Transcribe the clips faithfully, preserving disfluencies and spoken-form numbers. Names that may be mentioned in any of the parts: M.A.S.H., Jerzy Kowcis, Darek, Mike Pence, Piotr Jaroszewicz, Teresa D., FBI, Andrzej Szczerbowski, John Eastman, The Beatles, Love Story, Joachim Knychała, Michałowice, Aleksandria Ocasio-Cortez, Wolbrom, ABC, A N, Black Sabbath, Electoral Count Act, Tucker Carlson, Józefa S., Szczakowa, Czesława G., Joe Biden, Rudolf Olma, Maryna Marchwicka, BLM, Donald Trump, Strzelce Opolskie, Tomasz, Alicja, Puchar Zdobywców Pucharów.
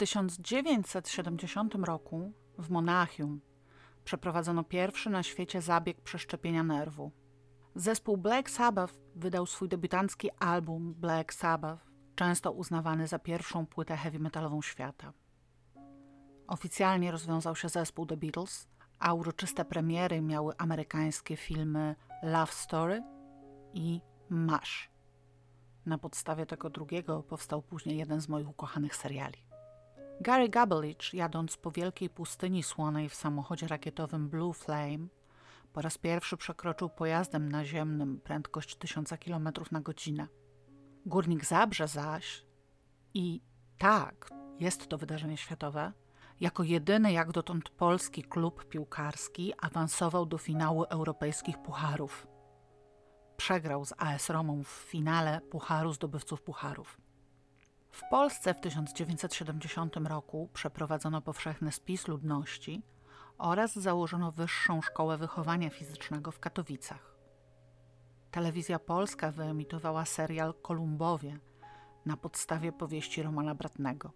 tysiąc dziewięćset siedemdziesiątym roku w Monachium przeprowadzono pierwszy na świecie zabieg przeszczepienia nerwu. Zespół Black Sabbath wydał swój debiutancki album Black Sabbath, często uznawany za pierwszą płytę heavy metalową świata. Oficjalnie rozwiązał się zespół The Beatles, a uroczyste premiery miały amerykańskie filmy Love Story i M A S H Na podstawie tego drugiego powstał później jeden z moich ukochanych seriali. Gary Gabalich, jadąc po wielkiej pustyni słonej w samochodzie rakietowym Blue Flame, po raz pierwszy przekroczył pojazdem naziemnym prędkość tysiąc kilometrów na godzinę. Górnik Zabrze zaś, i tak, jest to wydarzenie światowe, jako jedyny jak dotąd polski klub piłkarski awansował do finału europejskich pucharów. Przegrał z A S Romą w finale Pucharu Zdobywców Pucharów. W Polsce w tysiąc dziewięćset siedemdziesiątym roku przeprowadzono powszechny spis ludności oraz założono Wyższą Szkołę Wychowania Fizycznego w Katowicach. Telewizja Polska wyemitowała serial Kolumbowie na podstawie powieści Romana Bratnego.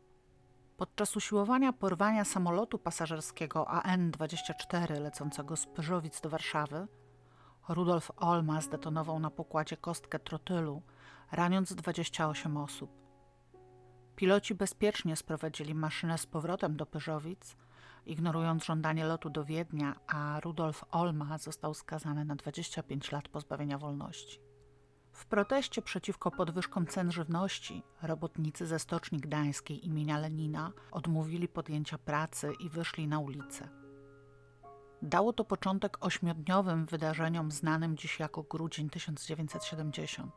Podczas usiłowania porwania samolotu pasażerskiego A N dwadzieścia cztery lecącego z Pyrzowic do Warszawy, Rudolf Olma zdetonował na pokładzie kostkę trotylu, raniąc dwadzieścia osiem osób. Piloci bezpiecznie sprowadzili maszynę z powrotem do Pyrzowic, ignorując żądanie lotu do Wiednia, a Rudolf Olma został skazany na dwadzieścia pięć lat pozbawienia wolności. W proteście przeciwko podwyżkom cen żywności robotnicy ze Stoczni Gdańskiej imienia Lenina odmówili podjęcia pracy i wyszli na ulicę. Dało to początek ośmiodniowym wydarzeniom znanym dziś jako Grudzień tysiąc dziewięćset siedemdziesiąt.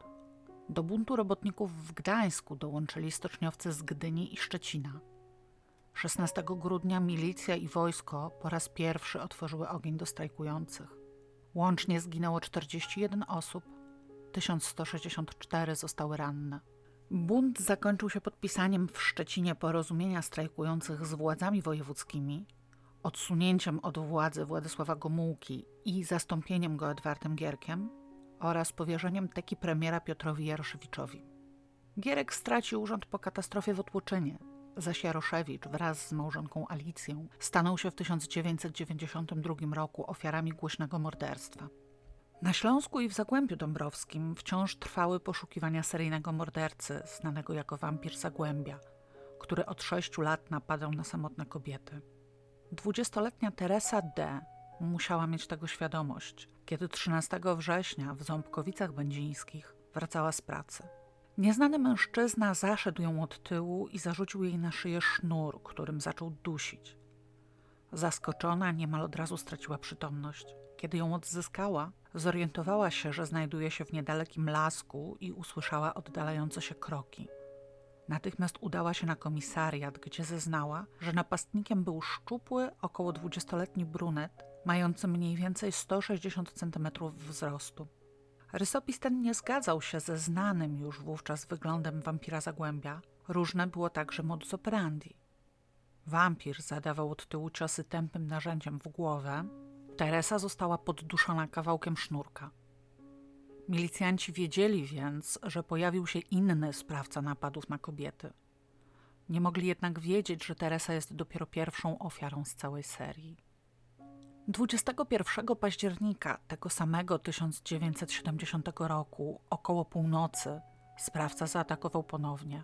Do buntu robotników w Gdańsku dołączyli stoczniowcy z Gdyni i Szczecina. szesnastego grudnia milicja i wojsko po raz pierwszy otworzyły ogień do strajkujących. Łącznie zginęło czterdzieści jeden osób, tysiąc sto sześćdziesiąt cztery zostały ranne. Bunt zakończył się podpisaniem w Szczecinie porozumienia strajkujących z władzami wojewódzkimi, odsunięciem od władzy Władysława Gomułki i zastąpieniem go Edwardem Gierkiem oraz powierzeniem teki premiera Piotrowi Jaroszewiczowi. Gierek stracił urząd po katastrofie w Otłoczynie, zaś Jaroszewicz wraz z małżonką Alicją stanął się w tysiąc dziewięćset dziewięćdziesiątym drugim roku ofiarami głośnego morderstwa. Na Śląsku i w Zagłębiu Dąbrowskim wciąż trwały poszukiwania seryjnego mordercy, znanego jako wampir Zagłębia, który od sześciu lat napadał na samotne kobiety. Dwudziestoletnia Teresa D. musiała mieć tego świadomość, kiedy trzynastego września w Ząbkowicach Bedzińskich wracała z pracy. Nieznany mężczyzna zaszedł ją od tyłu i zarzucił jej na szyję sznur, którym zaczął dusić. Zaskoczona niemal od razu straciła przytomność. Kiedy ją odzyskała, zorientowała się, że znajduje się w niedalekim lasku i usłyszała oddalające się kroki. Natychmiast udała się na komisariat, gdzie zeznała, że napastnikiem był szczupły, około dwudziestoletni brunet, mający mniej więcej sto sześćdziesiąt centymetrów wzrostu. Rysopis ten nie zgadzał się ze znanym już wówczas wyglądem wampira Zagłębia. Różne było także modus operandi. Wampir zadawał od tyłu ciosy tępym narzędziem w głowę. Teresa została podduszona kawałkiem sznurka. Milicjanci wiedzieli więc, że pojawił się inny sprawca napadów na kobiety. Nie mogli jednak wiedzieć, że Teresa jest dopiero pierwszą ofiarą z całej serii. dwudziestego pierwszego października tego samego tysiąc dziewięćset siedemdziesiątego roku, około północy, sprawca zaatakował ponownie.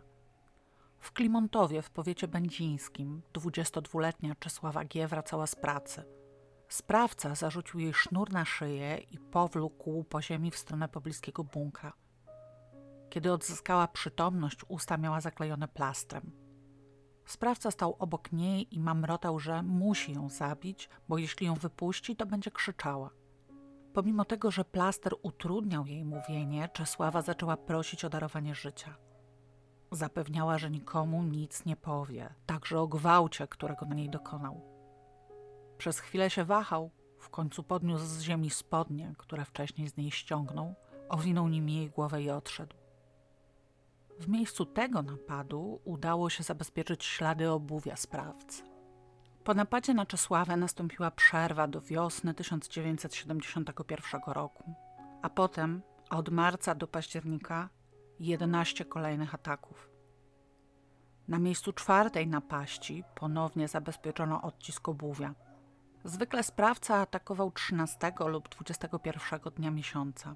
W Klimontowie w powiecie będzińskim dwudziestodwuletnia Czesława G. wracała z pracy. Sprawca zarzucił jej sznur na szyję i powlókł po ziemi w stronę pobliskiego bunkra. Kiedy odzyskała przytomność, usta miała zaklejone plastrem. Sprawca stał obok niej i mamrotał, że musi ją zabić, bo jeśli ją wypuści, to będzie krzyczała. Pomimo tego, że plaster utrudniał jej mówienie, Czesława zaczęła prosić o darowanie życia. Zapewniała, że nikomu nic nie powie, także o gwałcie, którego na niej dokonał. Przez chwilę się wahał, w końcu podniósł z ziemi spodnie, które wcześniej z niej ściągnął, owinął nimi jej głowę i odszedł. W miejscu tego napadu udało się zabezpieczyć ślady obuwia sprawcy. Po napadzie na Czesławę nastąpiła przerwa do wiosny tysiąc dziewięćset siedemdziesiątego pierwszego roku, a potem od marca do października jedenaście kolejnych ataków. Na miejscu czwartej napaści ponownie zabezpieczono odcisk obuwia. Zwykle sprawca atakował trzynastego lub dwudziestego pierwszego dnia miesiąca.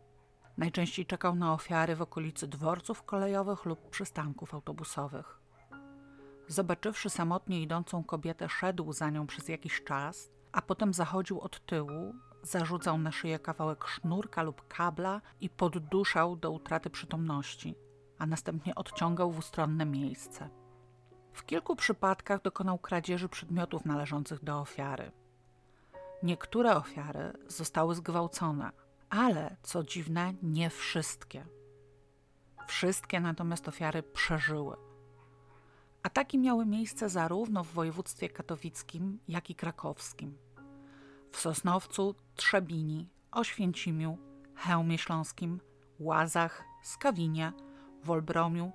Najczęściej czekał na ofiary w okolicy dworców kolejowych lub przystanków autobusowych. Zobaczywszy samotnie idącą kobietę, szedł za nią przez jakiś czas, a potem zachodził od tyłu, zarzucał na szyję kawałek sznurka lub kabla i podduszał do utraty przytomności, a następnie odciągał w ustronne miejsce. W kilku przypadkach dokonał kradzieży przedmiotów należących do ofiary. Niektóre ofiary zostały zgwałcone, ale, co dziwne, nie wszystkie. Wszystkie natomiast ofiary przeżyły. Ataki miały miejsce zarówno w województwie katowickim, jak i krakowskim. W Sosnowcu, Trzebini, Oświęcimiu, Chełmie Śląskim, Łazach, Skawinie, Wolbromiu,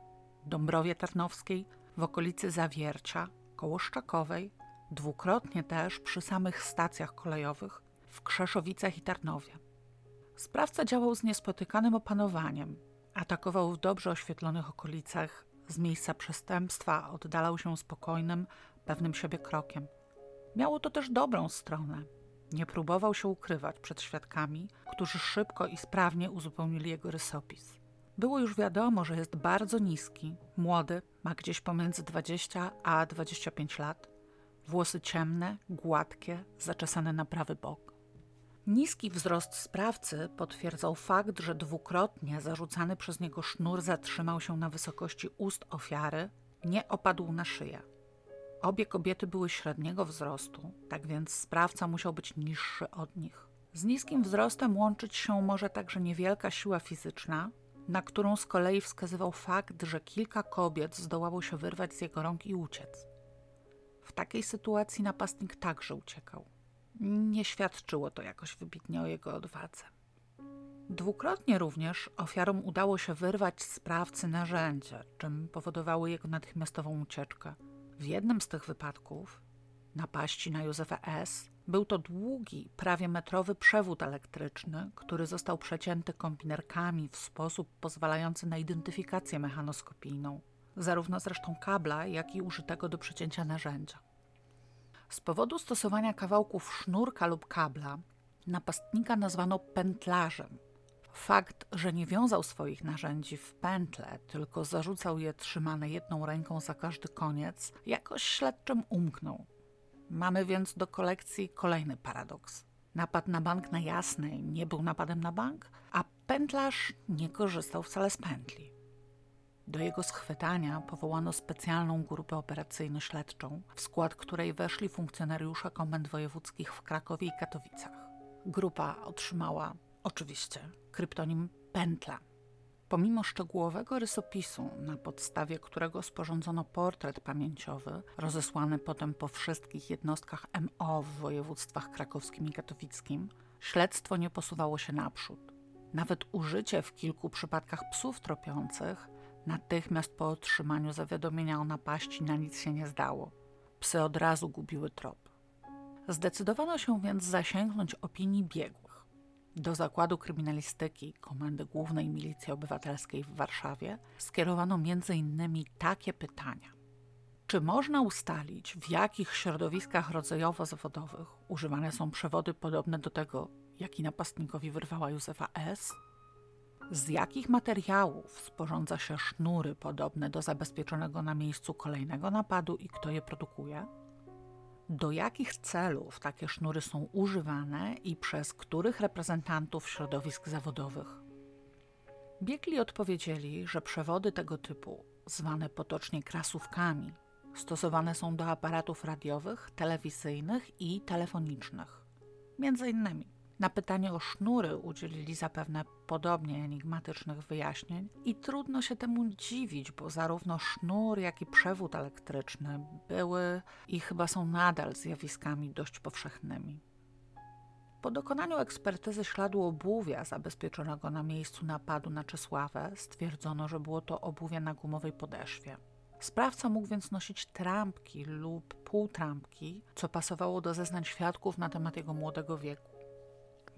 Dąbrowie Tarnowskiej, w okolicy Zawiercia, koło Szczakowej, dwukrotnie też przy samych stacjach kolejowych w Krzeszowicach i Tarnowie. Sprawca działał z niespotykanym opanowaniem. Atakował w dobrze oświetlonych okolicach, z miejsca przestępstwa oddalał się spokojnym, pewnym siebie krokiem. Miało to też dobrą stronę. Nie próbował się ukrywać przed świadkami, którzy szybko i sprawnie uzupełnili jego rysopis. Było już wiadomo, że jest bardzo niski, młody, ma gdzieś pomiędzy dwadzieścia a dwadzieścia pięć lat, włosy ciemne, gładkie, zaczesane na prawy bok. Niski wzrost sprawcy potwierdzał fakt, że dwukrotnie zarzucany przez niego sznur zatrzymał się na wysokości ust ofiary, nie opadł na szyję. Obie kobiety były średniego wzrostu, tak więc sprawca musiał być niższy od nich. Z niskim wzrostem łączyć się może także niewielka siła fizyczna, na którą z kolei wskazywał fakt, że kilka kobiet zdołało się wyrwać z jego rąk i uciec. W takiej sytuacji napastnik także uciekał. Nie świadczyło to jakoś wybitnie o jego odwadze. Dwukrotnie również ofiarom udało się wyrwać sprawcy narzędzie, czym powodowały jego natychmiastową ucieczkę. W jednym z tych wypadków, napaści na Józefa S., był to długi, prawie metrowy przewód elektryczny, który został przecięty kombinerkami w sposób pozwalający na identyfikację mechanoskopijną, zarówno zresztą kabla, jak i użytego do przecięcia narzędzia. Z powodu stosowania kawałków sznurka lub kabla napastnika nazwano pętlarzem. Fakt, że nie wiązał swoich narzędzi w pętle, tylko zarzucał je trzymane jedną ręką za każdy koniec, jakoś śledczym umknął. Mamy więc do kolekcji kolejny paradoks. Napad na bank na Jasnej nie był napadem na bank, a pętlarz nie korzystał wcale z pętli. Do jego schwytania powołano specjalną grupę operacyjno-śledczą, w skład której weszli funkcjonariusze komend wojewódzkich w Krakowie i Katowicach. Grupa otrzymała, oczywiście, kryptonim Pętla. Pomimo szczegółowego rysopisu, na podstawie którego sporządzono portret pamięciowy, rozesłany potem po wszystkich jednostkach M O w województwach krakowskim i katowickim, śledztwo nie posuwało się naprzód. Nawet użycie w kilku przypadkach psów tropiących natychmiast po otrzymaniu zawiadomienia o napaści na nic się nie zdało. Psy od razu gubiły trop. Zdecydowano się więc zasięgnąć opinii biegłych. Do Zakładu Kryminalistyki Komendy Głównej Milicji Obywatelskiej w Warszawie skierowano między innymi takie pytania. Czy można ustalić, w jakich środowiskach rodzajowo-zawodowych używane są przewody podobne do tego, jaki napastnikowi wyrwała Józefa S.? Z jakich materiałów sporządza się sznury podobne do zabezpieczonego na miejscu kolejnego napadu i kto je produkuje? Do jakich celów takie sznury są używane i przez których reprezentantów środowisk zawodowych? Biegli odpowiedzieli, że przewody tego typu, zwane potocznie krasówkami, stosowane są do aparatów radiowych, telewizyjnych i telefonicznych, między innymi. Na pytanie o sznury udzielili zapewne podobnie enigmatycznych wyjaśnień i trudno się temu dziwić, bo zarówno sznur, jak i przewód elektryczny były i chyba są nadal zjawiskami dość powszechnymi. Po dokonaniu ekspertyzy śladu obuwia zabezpieczonego na miejscu napadu na Czesławę stwierdzono, że było to obuwie na gumowej podeszwie. Sprawca mógł więc nosić trampki lub półtrampki, co pasowało do zeznań świadków na temat jego młodego wieku.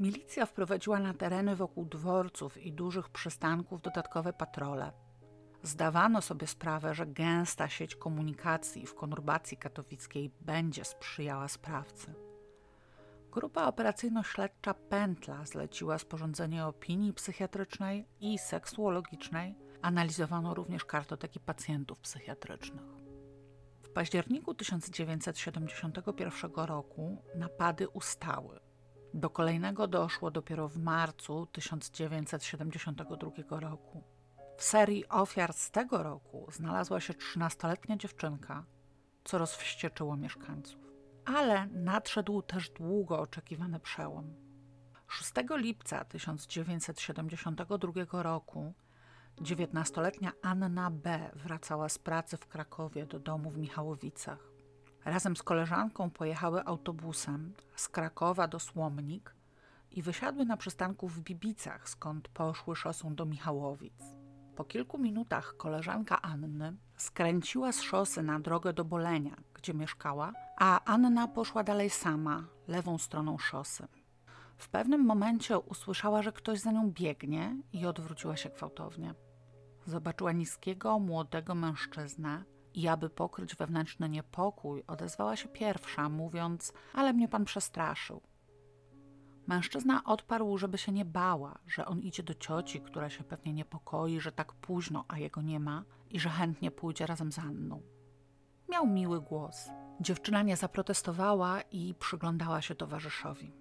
Milicja wprowadziła na tereny wokół dworców i dużych przystanków dodatkowe patrole. zdawano sobie sprawę, że gęsta sieć komunikacji w konurbacji katowickiej będzie sprzyjała sprawcy. Grupa operacyjno-śledcza Pętla zleciła sporządzenie opinii psychiatrycznej i seksuologicznej. Analizowano również kartoteki pacjentów psychiatrycznych. W październiku tysiąc dziewięćset siedemdziesiątego pierwszego roku napady ustały. Do kolejnego doszło dopiero w marcu tysiąc dziewięćset siedemdziesiątego drugiego roku. W serii ofiar z tego roku znalazła się trzynastoletnia dziewczynka, co rozwścieczyło mieszkańców. Ale nadszedł też długo oczekiwany przełom. szóstego lipca tysiąc dziewięćset siedemdziesiątego drugiego roku dziewiętnastoletnia Anna B. wracała z pracy w Krakowie do domu w Michałowicach. Razem z koleżanką pojechały autobusem z Krakowa do Słomnik i wysiadły na przystanku w Bibicach, skąd poszły szosą do Michałowic. Po kilku minutach koleżanka Anny skręciła z szosy na drogę do Bolenia, gdzie mieszkała, a Anna poszła dalej sama, lewą stroną szosy. W pewnym momencie usłyszała, że ktoś za nią biegnie i odwróciła się gwałtownie. Zobaczyła niskiego, młodego mężczyznę i aby pokryć wewnętrzny niepokój, odezwała się pierwsza, mówiąc: „Ale mnie pan przestraszył”. Mężczyzna odparł, żeby się nie bała, że on idzie do cioci, która się pewnie niepokoi, że tak późno, a jego nie ma i że chętnie pójdzie razem z Anną. Miał miły głos. Dziewczyna nie zaprotestowała i przyglądała się towarzyszowi.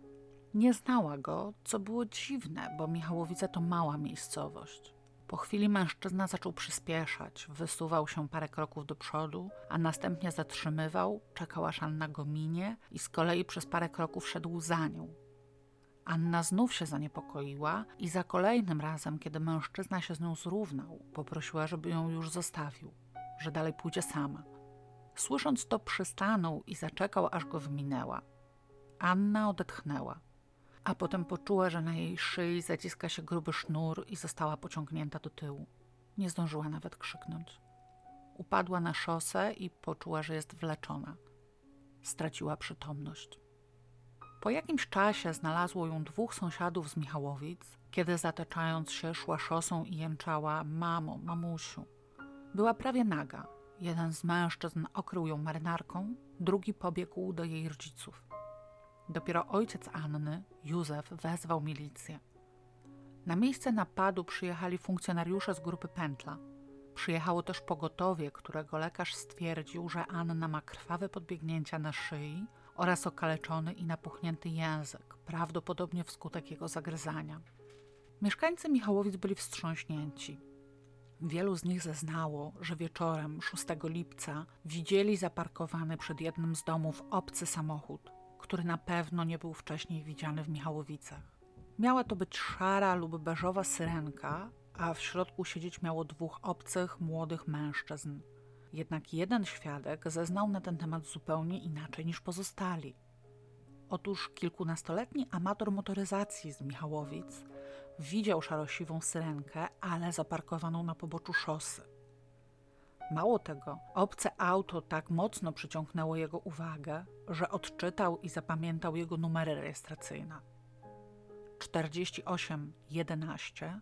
Nie znała go, co było dziwne, bo Michałowice to mała miejscowość. Po chwili mężczyzna zaczął przyspieszać, wysuwał się parę kroków do przodu, a następnie zatrzymywał, czekał aż Anna go minie i z kolei przez parę kroków szedł za nią. Anna znów się zaniepokoiła i za kolejnym razem, kiedy mężczyzna się z nią zrównał, poprosiła, żeby ją już zostawił, że dalej pójdzie sama. Słysząc to, przystanął i zaczekał, aż go wyminęła. Anna odetchnęła, a potem poczuła, że na jej szyi zaciska się gruby sznur i została pociągnięta do tyłu. Nie zdążyła nawet krzyknąć. Upadła na szosę i poczuła, że jest wleczona. Straciła przytomność. Po jakimś czasie znalazło ją dwóch sąsiadów z Michałowic, kiedy zataczając się szła szosą i jęczała: „Mamo, mamusiu”. Była prawie naga. Jeden z mężczyzn okrył ją marynarką, drugi pobiegł do jej rodziców. Dopiero ojciec Anny, Józef, wezwał milicję. Na miejsce napadu przyjechali funkcjonariusze z grupy Pętla. Przyjechało też pogotowie, którego lekarz stwierdził, że Anna ma krwawe podbiegnięcia na szyi oraz okaleczony i napuchnięty język, prawdopodobnie wskutek jego zagryzania. Mieszkańcy Michałowic byli wstrząśnięci. Wielu z nich zeznało, że wieczorem szóstego lipca widzieli zaparkowany przed jednym z domów obcy samochód, który na pewno nie był wcześniej widziany w Michałowicach. Miała to być szara lub beżowa syrenka, a w środku siedzieć miało dwóch obcych, młodych mężczyzn. Jednak jeden świadek zeznał na ten temat zupełnie inaczej niż pozostali. Otóż kilkunastoletni amator motoryzacji z Michałowic widział szarosiwą syrenkę, ale zaparkowaną na poboczu szosy. Mało tego, obce auto tak mocno przyciągnęło jego uwagę, że odczytał i zapamiętał jego numery rejestracyjne: czterdzieści osiem jedenaście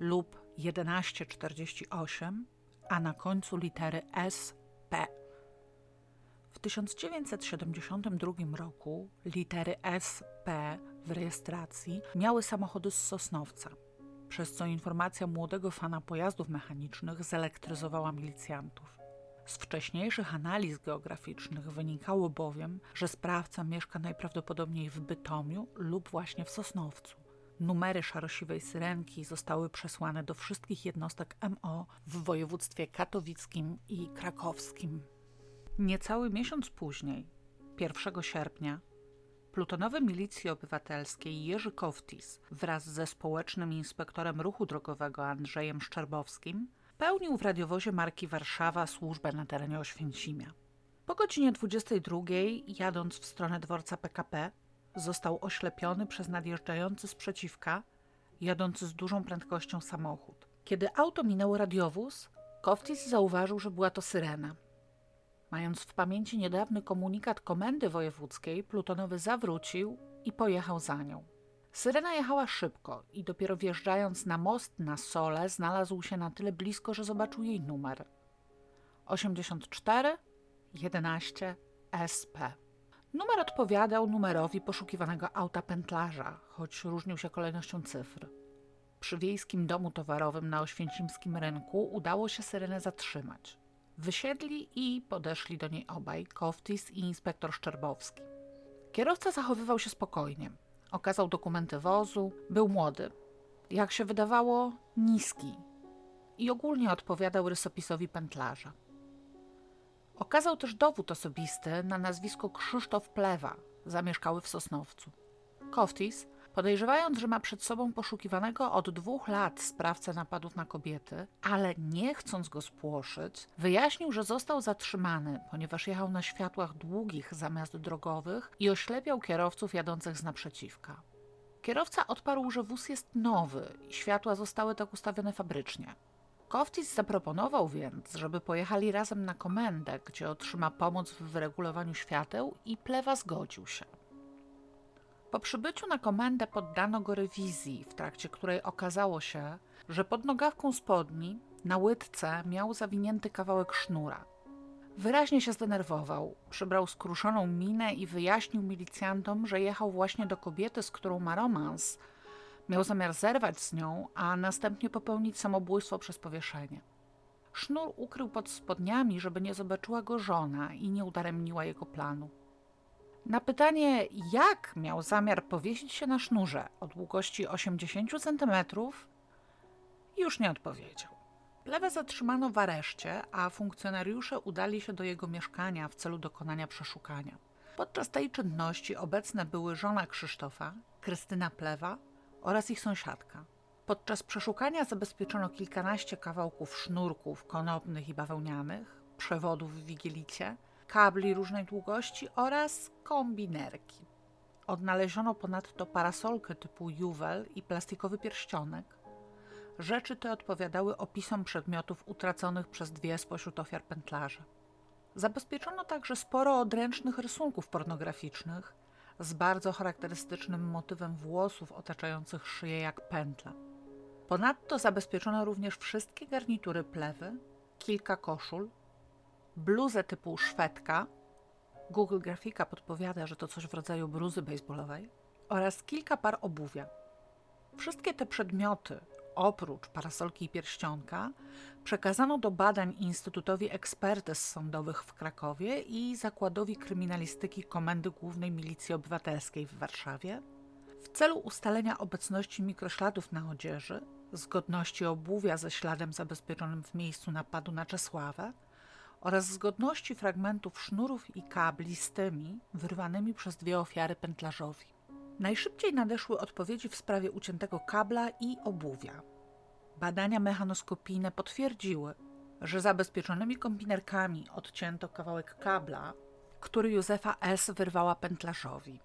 lub jedenaście czterdzieści osiem, a na końcu litery S P. W tysiąc dziewięćset siedemdziesiątym drugim roku litery S P w rejestracji miały samochody z Sosnowca, przez co informacja młodego fana pojazdów mechanicznych zelektryzowała milicjantów. Z wcześniejszych analiz geograficznych wynikało bowiem, że sprawca mieszka najprawdopodobniej w Bytomiu lub właśnie w Sosnowcu. Numery szarosiwej syrenki zostały przesłane do wszystkich jednostek M O w województwie katowickim i krakowskim. Niecały miesiąc później, pierwszego sierpnia, plutonowy Milicji Obywatelskiej Jerzy Kowcis wraz ze społecznym inspektorem ruchu drogowego Andrzejem Szczerbowskim pełnił w radiowozie marki Warszawa służbę na terenie Oświęcimia. Po godzinie dwudziestej drugiej, jadąc w stronę dworca P K P, został oślepiony przez nadjeżdżający sprzeciwka, jadący z dużą prędkością samochód. Kiedy auto minęło radiowóz, Kowcis zauważył, że była to syrena. Mając w pamięci niedawny komunikat Komendy Wojewódzkiej, plutonowy zawrócił i pojechał za nią. Syrena jechała szybko i dopiero wjeżdżając na most na Sole znalazł się na tyle blisko, że zobaczył jej numer. osiemdziesiąt cztery jedenaście S P. Numer odpowiadał numerowi poszukiwanego auta pętlarza, choć różnił się kolejnością cyfr. Przy wiejskim domu towarowym na oświęcimskim rynku udało się Syrenę zatrzymać. Wysiedli i podeszli do niej obaj, Kowcis i inspektor Szczerbowski. Kierowca zachowywał się spokojnie. Okazał dokumenty wozu, był młody, jak się wydawało niski i ogólnie odpowiadał rysopisowi pętlarza. Okazał też dowód osobisty na nazwisko Krzysztof Plewa, zamieszkały w Sosnowcu. Kowcis, podejrzewając, że ma przed sobą poszukiwanego od dwóch lat sprawcę napadów na kobiety, ale nie chcąc go spłoszyć, wyjaśnił, że został zatrzymany, ponieważ jechał na światłach długich zamiast drogowych i oślepiał kierowców jadących z naprzeciwka. Kierowca odparł, że wóz jest nowy i światła zostały tak ustawione fabrycznie. Kowcis zaproponował więc, żeby pojechali razem na komendę, gdzie otrzyma pomoc w wyregulowaniu świateł i Plewa zgodził się. Po przybyciu na komendę poddano go rewizji, w trakcie której okazało się, że pod nogawką spodni na łydce miał zawinięty kawałek sznura. Wyraźnie się zdenerwował, przybrał skruszoną minę i wyjaśnił milicjantom, że jechał właśnie do kobiety, z którą ma romans. Miał zamiar zerwać z nią, a następnie popełnić samobójstwo przez powieszenie. Sznur ukrył pod spodniami, żeby nie zobaczyła go żona i nie udaremniła jego planu. Na pytanie, jak miał zamiar powiesić się na sznurze o długości osiemdziesiąt centymetrów, już nie odpowiedział. Plewę zatrzymano w areszcie, a funkcjonariusze udali się do jego mieszkania w celu dokonania przeszukania. Podczas tej czynności obecne były żona Krzysztofa, Krystyna Plewa, oraz ich sąsiadka. Podczas przeszukania zabezpieczono kilkanaście kawałków sznurków konopnych i bawełnianych, przewodów w wigilicie, kabli różnej długości oraz kombinerki. Odnaleziono ponadto parasolkę typu juwel i plastikowy pierścionek. Rzeczy te odpowiadały opisom przedmiotów utraconych przez dwie spośród ofiar pętlarza. Zabezpieczono także sporo odręcznych rysunków pornograficznych z bardzo charakterystycznym motywem włosów otaczających szyję jak pętla. Ponadto zabezpieczono również wszystkie garnitury Plewy, kilka koszul, bluzę typu szwedka, Google grafika podpowiada, że to coś w rodzaju bluzy bejsbolowej, oraz kilka par obuwia. Wszystkie te przedmioty, oprócz parasolki i pierścionka, przekazano do badań Instytutowi Ekspertyz Sądowych w Krakowie i Zakładowi Kryminalistyki Komendy Głównej Milicji Obywatelskiej w Warszawie w celu ustalenia obecności mikrośladów na odzieży, zgodności obuwia ze śladem zabezpieczonym w miejscu napadu na Czesławę oraz zgodności fragmentów sznurów i kabli z tymi wyrwanymi przez dwie ofiary pętlarzowi. Najszybciej nadeszły odpowiedzi w sprawie uciętego kabla i obuwia. Badania mechanoskopijne potwierdziły, że zabezpieczonymi kombinerkami odcięto kawałek kabla, który Józefa S. wyrwała pętlarzowi.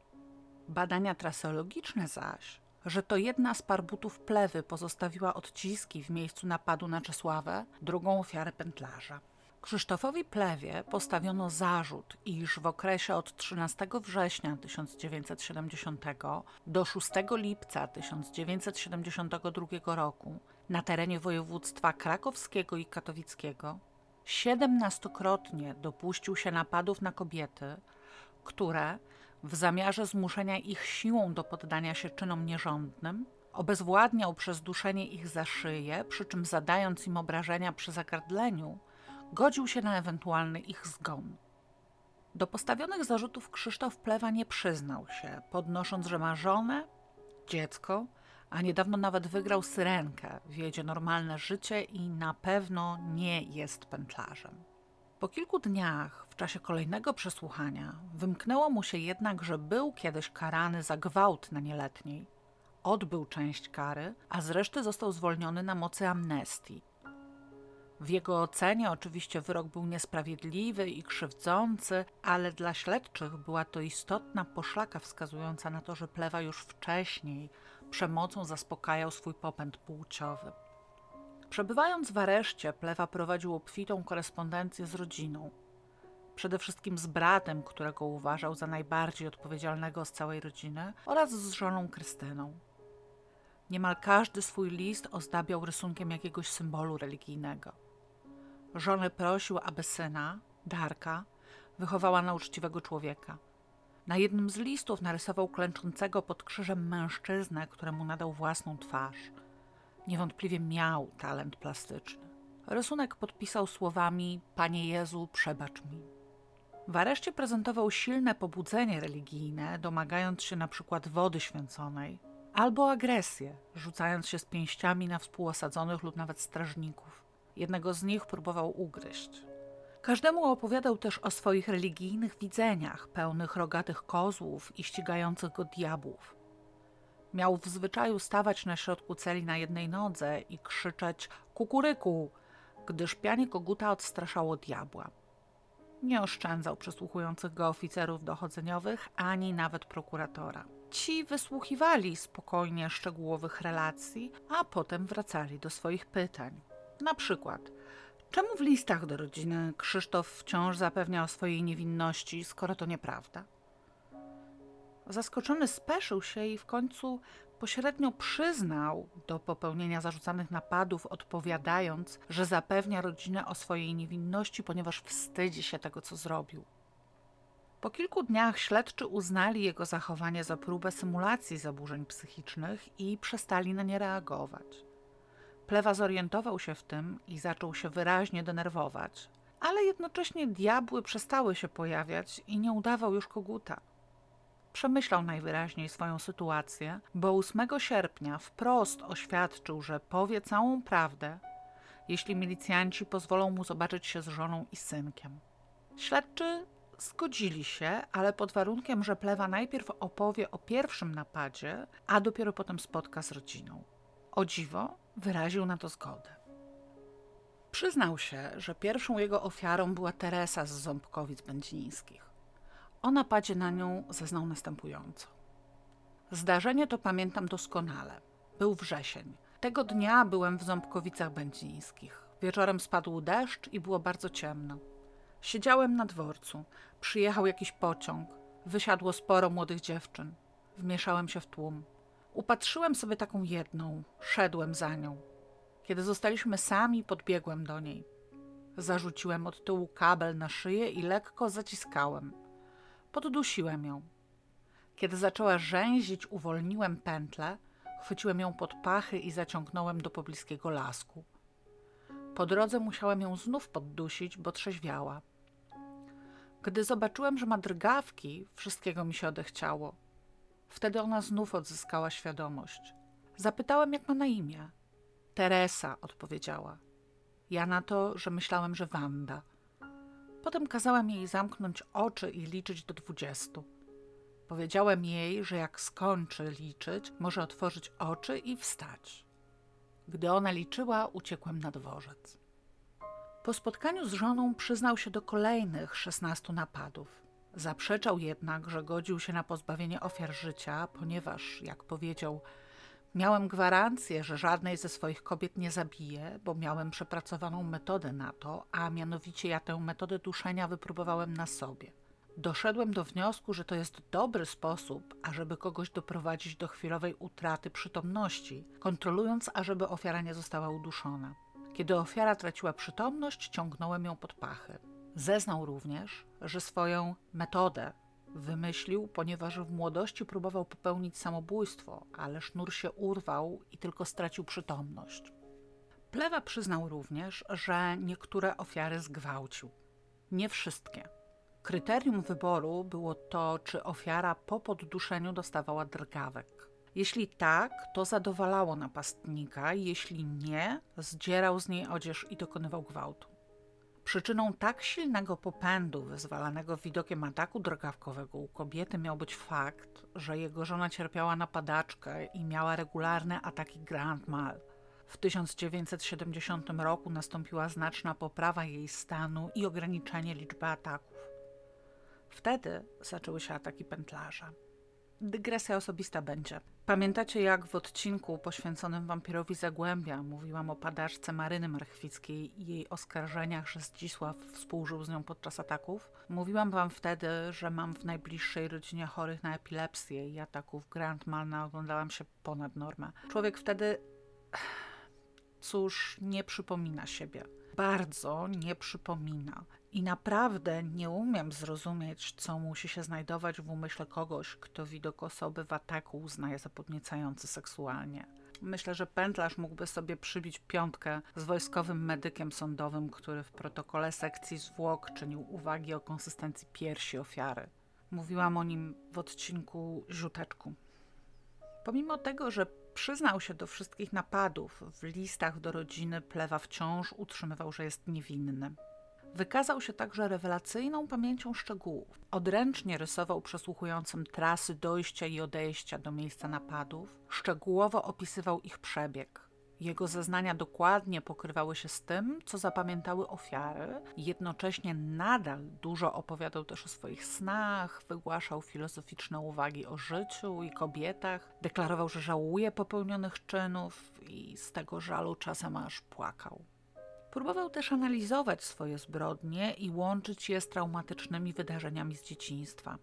Badania traseologiczne zaś, że to jedna z par butów Plewy pozostawiła odciski w miejscu napadu na Czesławę, drugą ofiarę pętlarza. Krzysztofowi Plewie postawiono zarzut, iż w okresie od trzynastego września tysiąc dziewięćset siedemdziesiątego do szóstego lipca tysiąc dziewięćset siedemdziesiątego drugiego roku na terenie województwa krakowskiego i katowickiego siedemnastokrotnie dopuścił się napadów na kobiety, które w zamiarze zmuszenia ich siłą do poddania się czynom nierządnym obezwładniał przez duszenie ich za szyję, przy czym zadając im obrażenia przy zagardleniu, godził się na ewentualny ich zgon. Do postawionych zarzutów Krzysztof Plewa nie przyznał się, podnosząc, że ma żonę, dziecko, a niedawno nawet wygrał Syrenkę, wiedzie normalne życie i na pewno nie jest pętlarzem. Po kilku dniach, w czasie kolejnego przesłuchania, wymknęło mu się jednak, że był kiedyś karany za gwałt na nieletniej, odbył część kary, a z reszty został zwolniony na mocy amnestii. W jego ocenie oczywiście wyrok był niesprawiedliwy i krzywdzący, ale dla śledczych była to istotna poszlaka wskazująca na to, że Plewa już wcześniej przemocą zaspokajał swój popęd płciowy. Przebywając w areszcie, Plewa prowadził obfitą korespondencję z rodziną. przede wszystkim z bratem, którego uważał za najbardziej odpowiedzialnego z całej rodziny, oraz z żoną Krystyną. Niemal każdy swój list ozdabiał rysunkiem jakiegoś symbolu religijnego. Żonę prosił, aby syna, Darka, wychowała na uczciwego człowieka. Na jednym z listów narysował klęczącego pod krzyżem mężczyznę, któremu nadał własną twarz. Niewątpliwie miał talent plastyczny. Rysunek podpisał słowami: Panie Jezu, przebacz mi. W areszcie prezentował silne pobudzenie religijne, domagając się na przykład wody święconej, albo agresję, rzucając się z pięściami na współosadzonych lub nawet strażników. Jednego z nich próbował ugryźć. Każdemu opowiadał też o swoich religijnych widzeniach, pełnych rogatych kozłów i ścigających go diabłów. Miał w zwyczaju stawać na środku celi na jednej nodze i krzyczeć kukuryku, gdyż pianie koguta odstraszało diabła. Nie oszczędzał przysłuchujących go oficerów dochodzeniowych ani nawet prokuratora. Ci wysłuchiwali spokojnie szczegółowych relacji, a potem wracali do swoich pytań. Na przykład, czemu w listach do rodziny Krzysztof wciąż zapewnia o swojej niewinności, skoro to nieprawda? Zaskoczony speszył się i w końcu pośrednio przyznał do popełnienia zarzucanych napadów, odpowiadając, że zapewnia rodzinę o swojej niewinności, ponieważ wstydzi się tego, co zrobił. Po kilku dniach śledczy uznali jego zachowanie za próbę symulacji zaburzeń psychicznych i przestali na nie reagować. Plewa zorientował się w tym i zaczął się wyraźnie denerwować, ale jednocześnie diabły przestały się pojawiać i nie udawał już koguta. Przemyślał najwyraźniej swoją sytuację, bo ósmego sierpnia wprost oświadczył, że powie całą prawdę, jeśli milicjanci pozwolą mu zobaczyć się z żoną i synkiem. Śledczy zgodzili się, ale pod warunkiem, że Plewa najpierw opowie o pierwszym napadzie, a dopiero potem spotka z rodziną. O dziwo wyraził na to zgodę. Przyznał się, że pierwszą jego ofiarą była Teresa z Ząbkowic Bedzińskich. O napadzie na nią zeznał następująco. Zdarzenie to pamiętam doskonale. Był wrzesień. Tego dnia byłem w Ząbkowicach Bedzińskich. Wieczorem spadł deszcz i było bardzo ciemno. Siedziałem na dworcu. Przyjechał jakiś pociąg. Wysiadło sporo młodych dziewczyn. Wmieszałem się w tłum. Upatrzyłem sobie taką jedną. Szedłem za nią. Kiedy zostaliśmy sami, podbiegłem do niej. Zarzuciłem od tyłu kabel na szyję i lekko zaciskałem. Poddusiłem ją. Kiedy zaczęła rzęzić, uwolniłem pętlę, chwyciłem ją pod pachy i zaciągnąłem do pobliskiego lasku. Po drodze musiałem ją znów poddusić, bo trzeźwiała. Gdy zobaczyłem, że ma drgawki, wszystkiego mi się odechciało. Wtedy ona znów odzyskała świadomość. Zapytałem, jak ma na imię. Teresa, odpowiedziała. Ja na to, że myślałem, że Wanda. Potem kazałem jej zamknąć oczy i liczyć do dwudziestu. Powiedziałem jej, że jak skończy liczyć, może otworzyć oczy i wstać. Gdy ona liczyła, uciekłem na dworzec. Po spotkaniu z żoną przyznał się do kolejnych szesnastu napadów. Zaprzeczał jednak, że godził się na pozbawienie ofiar życia, ponieważ, jak powiedział, miałem gwarancję, że żadnej ze swoich kobiet nie zabiję, bo miałem przepracowaną metodę na to, a mianowicie ja tę metodę duszenia wypróbowałem na sobie. Doszedłem do wniosku, że to jest dobry sposób, ażeby kogoś doprowadzić do chwilowej utraty przytomności, kontrolując, ażeby ofiara nie została uduszona. Kiedy ofiara traciła przytomność, ciągnąłem ją pod pachy. Zeznał również, że swoją metodę wymyślił, ponieważ w młodości próbował popełnić samobójstwo, ale sznur się urwał i tylko stracił przytomność. Plewa przyznał również, że niektóre ofiary zgwałcił. Nie wszystkie. Kryterium wyboru było to, czy ofiara po podduszeniu dostawała drgawek. Jeśli tak, to zadowalało napastnika, jeśli nie, zdzierał z niej odzież i dokonywał gwałtu. Przyczyną tak silnego popędu wyzwalanego widokiem ataku drgawkowego u kobiety miał być fakt, że jego żona cierpiała napadaczkę i miała regularne ataki grand mal. W tysiąc dziewięćset siedemdziesiątym roku nastąpiła znaczna poprawa jej stanu i ograniczenie liczby ataków. Wtedy zaczęły się ataki pętlarza. dygresja osobista będzie. Pamiętacie, jak w odcinku poświęconym wampirowi Zagłębia mówiłam o padaczce Maryny Marchwickiej i jej oskarżeniach, że Zdzisław współżył z nią podczas ataków? Mówiłam wam wtedy, że mam w najbliższej rodzinie chorych na epilepsję i ataków Grand Mal naoglądałam się ponad normę. Człowiek wtedy, cóż, nie przypomina siebie. Bardzo nie przypomina. I naprawdę nie umiem zrozumieć, co musi się znajdować w umyśle kogoś, kto widok osoby w ataku uznaje za podniecający seksualnie. Myślę, że pętlarz mógłby sobie przybić piątkę z wojskowym medykiem sądowym, który w protokole sekcji zwłok czynił uwagi o konsystencji piersi ofiary. Mówiłam o nim w odcinku Ziuteczku. Pomimo tego, że przyznał się do wszystkich napadów, w listach do rodziny Plewa wciąż utrzymywał, że jest niewinny. Wykazał się także rewelacyjną pamięcią szczegółów. Odręcznie rysował przesłuchującym trasy dojścia i odejścia do miejsca napadów, szczegółowo opisywał ich przebieg. Jego zeznania dokładnie pokrywały się z tym, co zapamiętały ofiary, jednocześnie nadal dużo opowiadał też o swoich snach, wygłaszał filozoficzne uwagi o życiu i kobietach, deklarował, że żałuje popełnionych czynów i z tego żalu czasem aż płakał. Próbował też analizować swoje zbrodnie i łączyć je z traumatycznymi wydarzeniami z dzieciństwa.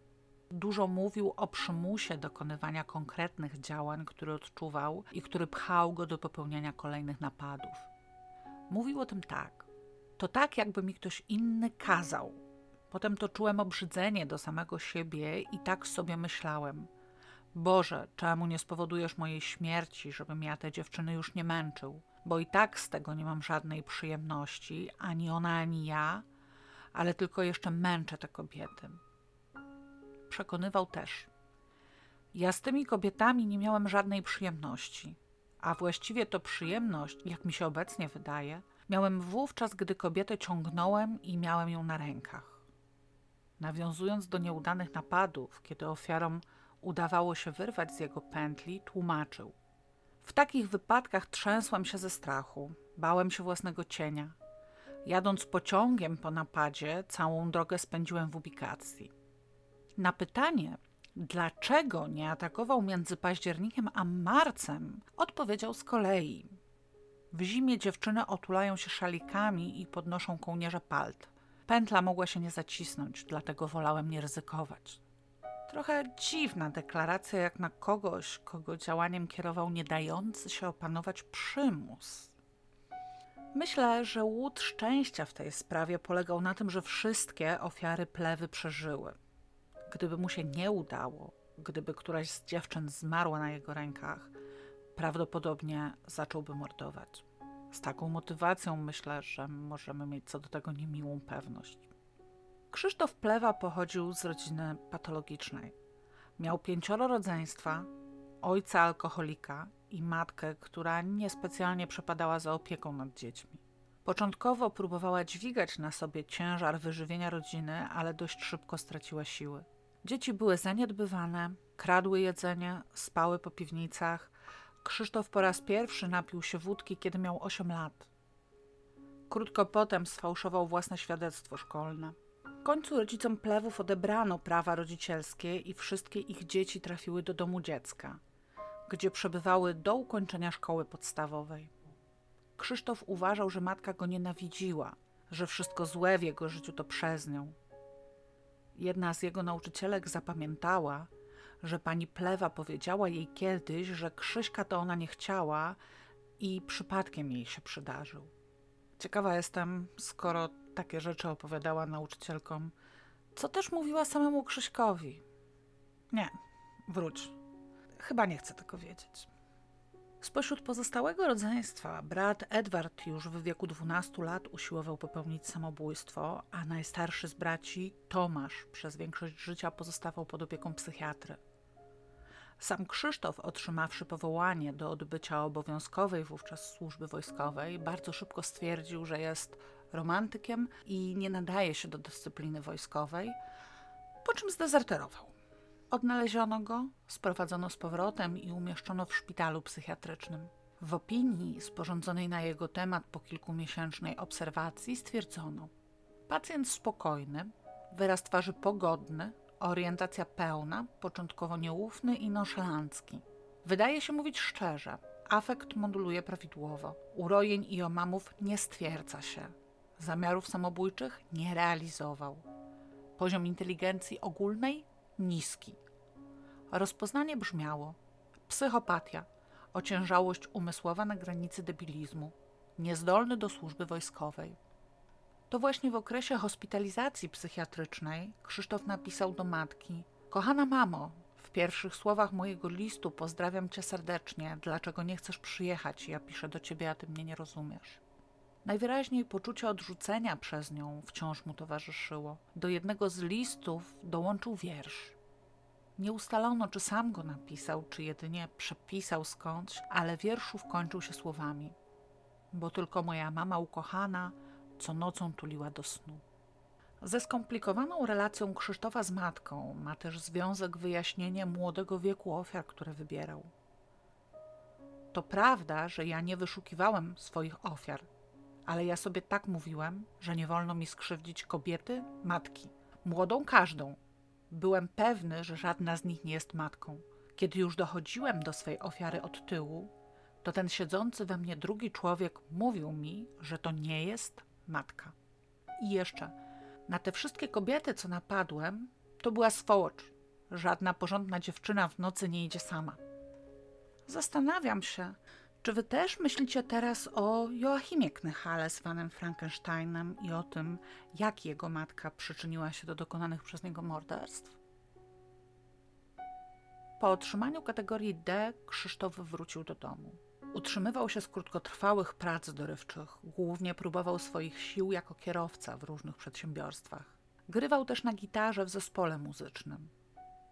Dużo mówił o przymusie dokonywania konkretnych działań, które odczuwał i który pchał go do popełniania kolejnych napadów. Mówił o tym tak. To tak, jakby mi ktoś inny kazał. Potem to czułem obrzydzenie do samego siebie i tak sobie myślałem. Boże, czemu nie spowodujesz mojej śmierci, żebym ja tej dziewczyny już nie męczył? Bo i tak z tego nie mam żadnej przyjemności, ani ona, ani ja, ale tylko jeszcze męczę te kobiety. Przekonywał też. Ja z tymi kobietami nie miałem żadnej przyjemności, a właściwie to przyjemność, jak mi się obecnie wydaje, miałem wówczas, gdy kobietę ciągnąłem i miałem ją na rękach. Nawiązując do nieudanych napadów, kiedy ofiarom udawało się wyrwać z jego pętli, tłumaczył. W takich wypadkach trzęsłem się ze strachu, bałem się własnego cienia. Jadąc pociągiem po napadzie, całą drogę spędziłem w ubikacji. Na pytanie, dlaczego nie atakował między październikiem a marcem, odpowiedział z kolei. W zimie dziewczyny otulają się szalikami i podnoszą kołnierze palt. Pętla mogła się nie zacisnąć, dlatego wolałem nie ryzykować. Trochę dziwna deklaracja jak na kogoś, kogo działaniem kierował nie dający się opanować przymus. Myślę, że łód szczęścia w tej sprawie polegał na tym, że wszystkie ofiary Plewy przeżyły. Gdyby mu się nie udało, gdyby któraś z dziewczyn zmarła na jego rękach, prawdopodobnie zacząłby mordować. Z taką motywacją myślę, że możemy mieć co do tego niemiłą pewność. Krzysztof Plewa pochodził z rodziny patologicznej. Miał pięcioro rodzeństwa, ojca alkoholika i matkę, która niespecjalnie przepadała za opieką nad dziećmi. Początkowo próbowała dźwigać na sobie ciężar wyżywienia rodziny, ale dość szybko straciła siły. Dzieci były zaniedbywane, kradły jedzenie, spały po piwnicach. Krzysztof po raz pierwszy napił się wódki, kiedy miał osiem lat. Krótko potem sfałszował własne świadectwo szkolne. W końcu rodzicom Plewów odebrano prawa rodzicielskie i wszystkie ich dzieci trafiły do domu dziecka, gdzie przebywały do ukończenia szkoły podstawowej. Krzysztof uważał, że matka go nienawidziła, że wszystko złe w jego życiu to przez nią. Jedna z jego nauczycielek zapamiętała, że pani Plewa powiedziała jej kiedyś, że Krzyśka to ona nie chciała i przypadkiem jej się przydarzył. Ciekawa jestem, skoro takie rzeczy opowiadała nauczycielkom, co też mówiła samemu Krzyśkowi. Nie, wróć. Chyba nie chcę tego wiedzieć. Spośród pozostałego rodzeństwa brat Edward już w wieku dwunastu lat usiłował popełnić samobójstwo, a najstarszy z braci, Tomasz, przez większość życia pozostawał pod opieką psychiatry. Sam Krzysztof, otrzymawszy powołanie do odbycia obowiązkowej wówczas służby wojskowej, bardzo szybko stwierdził, że jest romantykiem i nie nadaje się do dyscypliny wojskowej, po czym zdezerterował. Odnaleziono go, sprowadzono z powrotem i umieszczono w szpitalu psychiatrycznym. W opinii sporządzonej na jego temat po kilkumiesięcznej obserwacji stwierdzono: pacjent spokojny, wyraz twarzy pogodny, Orientacja pełna, początkowo nieufny i nonszalancki. Wydaje się mówić szczerze. Afekt moduluje prawidłowo. Urojeń i omamów nie stwierdza się. Zamiarów samobójczych nie realizował. Poziom inteligencji ogólnej niski. Rozpoznanie brzmiało: psychopatia, ociężałość umysłowa na granicy debilizmu, niezdolny do służby wojskowej. To właśnie w okresie hospitalizacji psychiatrycznej Krzysztof napisał do matki: kochana mamo, w pierwszych słowach mojego listu pozdrawiam cię serdecznie, dlaczego nie chcesz przyjechać, ja piszę do ciebie, a ty mnie nie rozumiesz. Najwyraźniej poczucie odrzucenia przez nią wciąż mu towarzyszyło. Do jednego z listów dołączył wiersz. Nie ustalono, czy sam go napisał, czy jedynie przepisał skądś, ale wierszów kończył się słowami: bo tylko moja mama ukochana co nocą tuliła do snu. Ze skomplikowaną relacją Krzysztofa z matką ma też związek wyjaśnienie młodego wieku ofiar, które wybierał. To prawda, że ja nie wyszukiwałem swoich ofiar, ale ja sobie tak mówiłem, że nie wolno mi skrzywdzić kobiety, matki, młodą każdą. Byłem pewny, że żadna z nich nie jest matką. Kiedy już dochodziłem do swej ofiary od tyłu, to ten siedzący we mnie drugi człowiek mówił mi, że to nie jest matka. I jeszcze, na te wszystkie kobiety, co napadłem, to była swołocz. Żadna porządna dziewczyna w nocy nie idzie sama. Zastanawiam się, czy wy też myślicie teraz o Joachimie Knychale zwanym Frankensteinem i o tym, jak jego matka przyczyniła się do dokonanych przez niego morderstw? Po otrzymaniu kategorii D Krzysztof wrócił do domu. Utrzymywał się z krótkotrwałych prac dorywczych, głównie próbował swoich sił jako kierowca w różnych przedsiębiorstwach. Grywał też na gitarze w zespole muzycznym.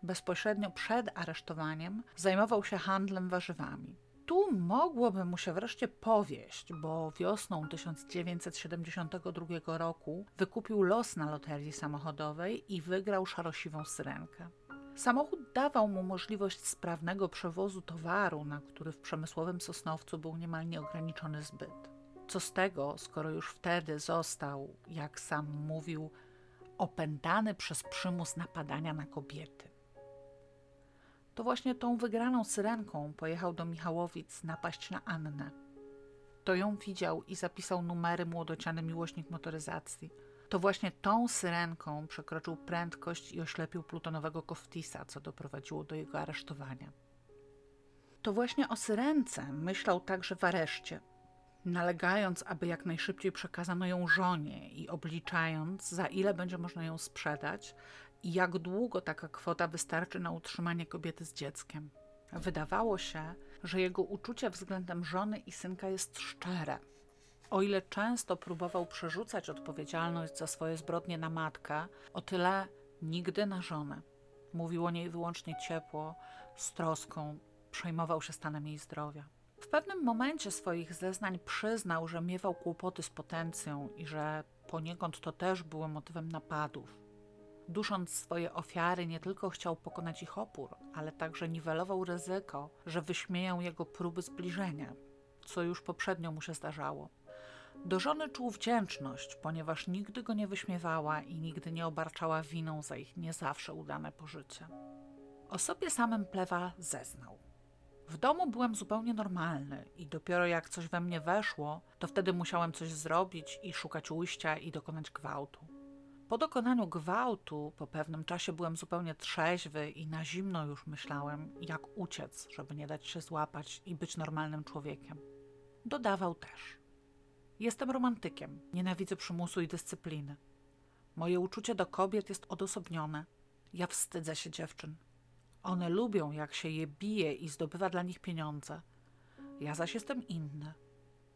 Bezpośrednio przed aresztowaniem zajmował się handlem warzywami. Tu mogłoby mu się wreszcie powieść, bo wiosną tysiąc dziewięćset siedemdziesiątego drugiego roku wykupił los na loterii samochodowej i wygrał szarosiwą syrenkę. Samochód dawał mu możliwość sprawnego przewozu towaru, na który w przemysłowym Sosnowcu był niemal nieograniczony zbyt. Co z tego, skoro już wtedy został, jak sam mówił, opętany przez przymus napadania na kobiety. To właśnie tą wygraną syrenką pojechał do Michałowic napaść na Annę. To ją widział i zapisał numery młodociany miłośnik motoryzacji. To właśnie tą syrenką przekroczył prędkość i oślepił plutonowego Kowtisa, co doprowadziło do jego aresztowania. To właśnie o syrence myślał także w areszcie, nalegając, aby jak najszybciej przekazano ją żonie i obliczając, za ile będzie można ją sprzedać i jak długo taka kwota wystarczy na utrzymanie kobiety z dzieckiem. Wydawało się, że jego uczucie względem żony i synka jest szczere. O ile często próbował przerzucać odpowiedzialność za swoje zbrodnie na matkę, o tyle nigdy na żonę. Mówił o niej wyłącznie ciepło, z troską, przejmował się stanem jej zdrowia. W pewnym momencie swoich zeznań przyznał, że miewał kłopoty z potencją i że poniekąd to też było motywem napadów. Dusząc swoje ofiary, nie tylko chciał pokonać ich opór, ale także niwelował ryzyko, że wyśmieją jego próby zbliżenia, co już poprzednio mu się zdarzało. Do żony czuł wdzięczność, ponieważ nigdy go nie wyśmiewała i nigdy nie obarczała winą za ich nie zawsze udane pożycie. O sobie samym Plewa zeznał. W domu byłem zupełnie normalny i dopiero jak coś we mnie weszło, to wtedy musiałem coś zrobić i szukać ujścia i dokonać gwałtu. Po dokonaniu gwałtu po pewnym czasie byłem zupełnie trzeźwy i na zimno już myślałem, jak uciec, żeby nie dać się złapać i być normalnym człowiekiem. Dodawał też: jestem romantykiem, nienawidzę przymusu i dyscypliny. Moje uczucie do kobiet jest odosobnione. Ja wstydzę się dziewczyn. One lubią, jak się je bije i zdobywa dla nich pieniądze. Ja zaś jestem inny.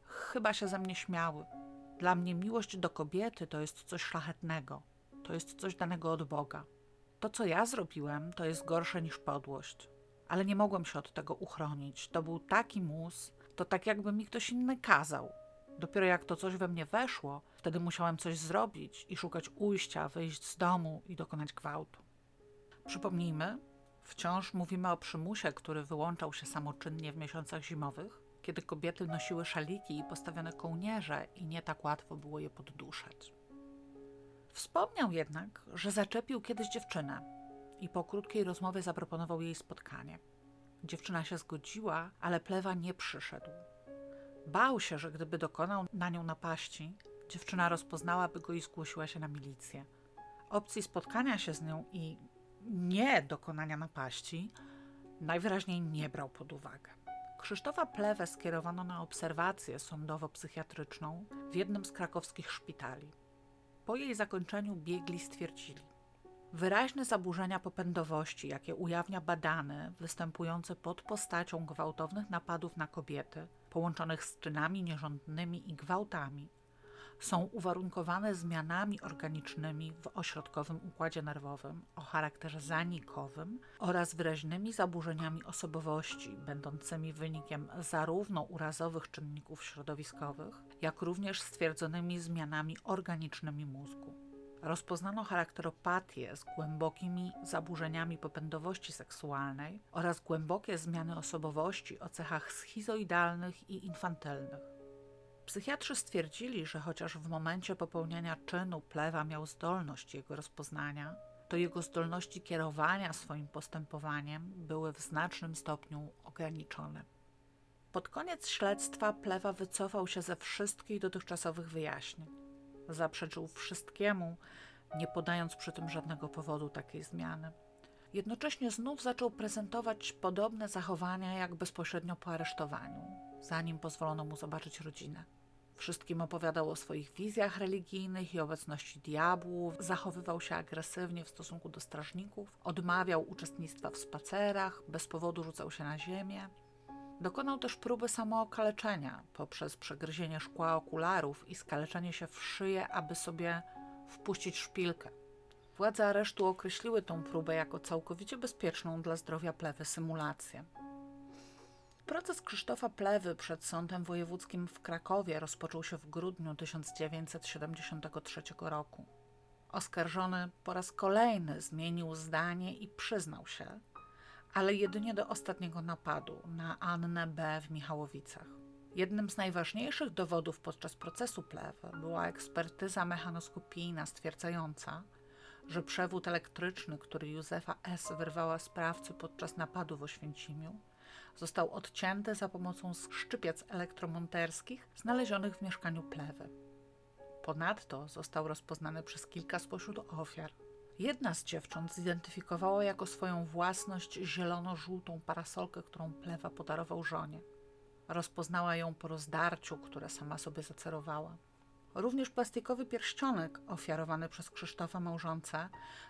Chyba się ze mnie śmiały. Dla mnie miłość do kobiety to jest coś szlachetnego. To jest coś danego od Boga. To, co ja zrobiłem, to jest gorsze niż podłość. Ale nie mogłem się od tego uchronić. To był taki mus, to tak jakby mi ktoś inny kazał. Dopiero jak to coś we mnie weszło, wtedy musiałem coś zrobić i szukać ujścia, wyjść z domu i dokonać gwałtu. Przypomnijmy, wciąż mówimy o przymusie, który wyłączał się samoczynnie w miesiącach zimowych, kiedy kobiety nosiły szaliki i postawione kołnierze i nie tak łatwo było je podduszać. Wspomniał jednak, że zaczepił kiedyś dziewczynę. i po krótkiej rozmowie zaproponował jej spotkanie. Dziewczyna się zgodziła, ale Plewa nie przyszedł. Bał się, że gdyby dokonał na nią napaści, dziewczyna rozpoznałaby go i zgłosiła się na milicję. Opcji spotkania się z nią i nie dokonania napaści najwyraźniej nie brał pod uwagę. Krzysztofa Plewę skierowano na obserwację sądowo-psychiatryczną w jednym z krakowskich szpitali. Po jej zakończeniu biegli stwierdzili: wyraźne zaburzenia popędowości, jakie ujawnia badany, występujące pod postacią gwałtownych napadów na kobiety, połączonych z czynami nierządnymi i gwałtami, są uwarunkowane zmianami organicznymi w ośrodkowym układzie nerwowym o charakterze zanikowym oraz wyraźnymi zaburzeniami osobowości, będącymi wynikiem zarówno urazowych czynników środowiskowych, jak również stwierdzonymi zmianami organicznymi mózgu. Rozpoznano charakteropatię z głębokimi zaburzeniami popędowości seksualnej oraz głębokie zmiany osobowości o cechach schizoidalnych i infantylnych. Psychiatrzy stwierdzili, że chociaż w momencie popełniania czynu Plewa miał zdolność jego rozpoznania, to jego zdolności kierowania swoim postępowaniem były w znacznym stopniu ograniczone. Pod koniec śledztwa Plewa wycofał się ze wszystkich dotychczasowych wyjaśnień. Zaprzeczył wszystkiemu, nie podając przy tym żadnego powodu takiej zmiany. Jednocześnie znów zaczął prezentować podobne zachowania jak bezpośrednio po aresztowaniu, zanim pozwolono mu zobaczyć rodzinę. Wszystkim opowiadał o swoich wizjach religijnych i obecności diabłów, zachowywał się agresywnie w stosunku do strażników, odmawiał uczestnictwa w spacerach, bez powodu rzucał się na ziemię. Dokonał też próby samookaleczenia poprzez przegryzienie szkła okularów i skaleczenie się w szyję, aby sobie wpuścić szpilkę. Władze aresztu określiły tą próbę jako całkowicie bezpieczną dla zdrowia Plewy symulację. Proces Krzysztofa Plewy przed Sądem Wojewódzkim w Krakowie rozpoczął się w grudniu tysiąc dziewięćset siedemdziesiątego trzeciego roku. Oskarżony po raz kolejny zmienił zdanie i przyznał się, ale jedynie do ostatniego napadu na Annę B. w Michałowicach. Jednym z najważniejszych dowodów podczas procesu Plewy była ekspertyza mechanoskopijna stwierdzająca, że przewód elektryczny, który Józefa S. wyrwała sprawcy podczas napadu w Oświęcimiu, został odcięty za pomocą szczypiec elektromonterskich znalezionych w mieszkaniu Plewy. Ponadto został rozpoznany przez kilka spośród ofiar. Jedna z dziewcząt zidentyfikowała jako swoją własność zielono-żółtą parasolkę, którą Plewa podarował żonie. Rozpoznała ją po rozdarciu, które sama sobie zacerowała. Również plastikowy pierścionek ofiarowany przez Krzysztofa małżonce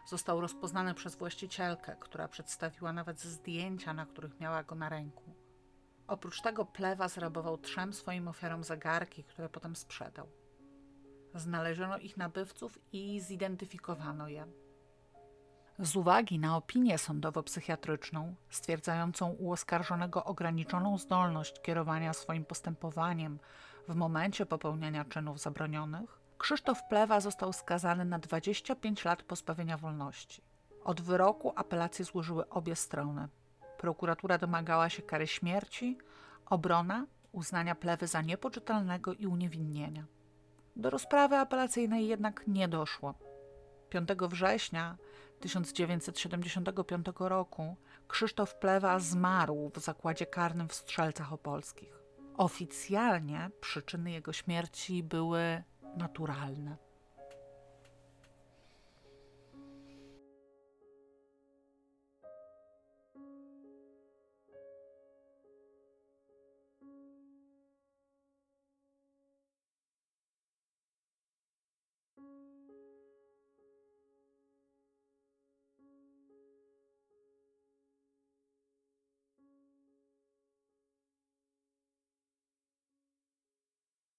został rozpoznany przez właścicielkę, która przedstawiła nawet zdjęcia, na których miała go na ręku. Oprócz tego Plewa zrabował trzem swoim ofiarom zegarki, które potem sprzedał. Znaleziono ich nabywców i zidentyfikowano je. Z uwagi na opinię sądowo-psychiatryczną, stwierdzającą u oskarżonego ograniczoną zdolność kierowania swoim postępowaniem w momencie popełniania czynów zabronionych, Krzysztof Plewa został skazany na dwadzieścia pięć lat pozbawienia wolności. Od wyroku apelacje złożyły obie strony. Prokuratura domagała się kary śmierci, obrona uznania Plewy za niepoczytalnego i uniewinnienia. Do rozprawy apelacyjnej jednak nie doszło. piątego września tysiąc dziewięćset siedemdziesiątego piątego roku Krzysztof Plewa zmarł w zakładzie karnym w Strzelcach Opolskich. Oficjalnie przyczyny jego śmierci były naturalne.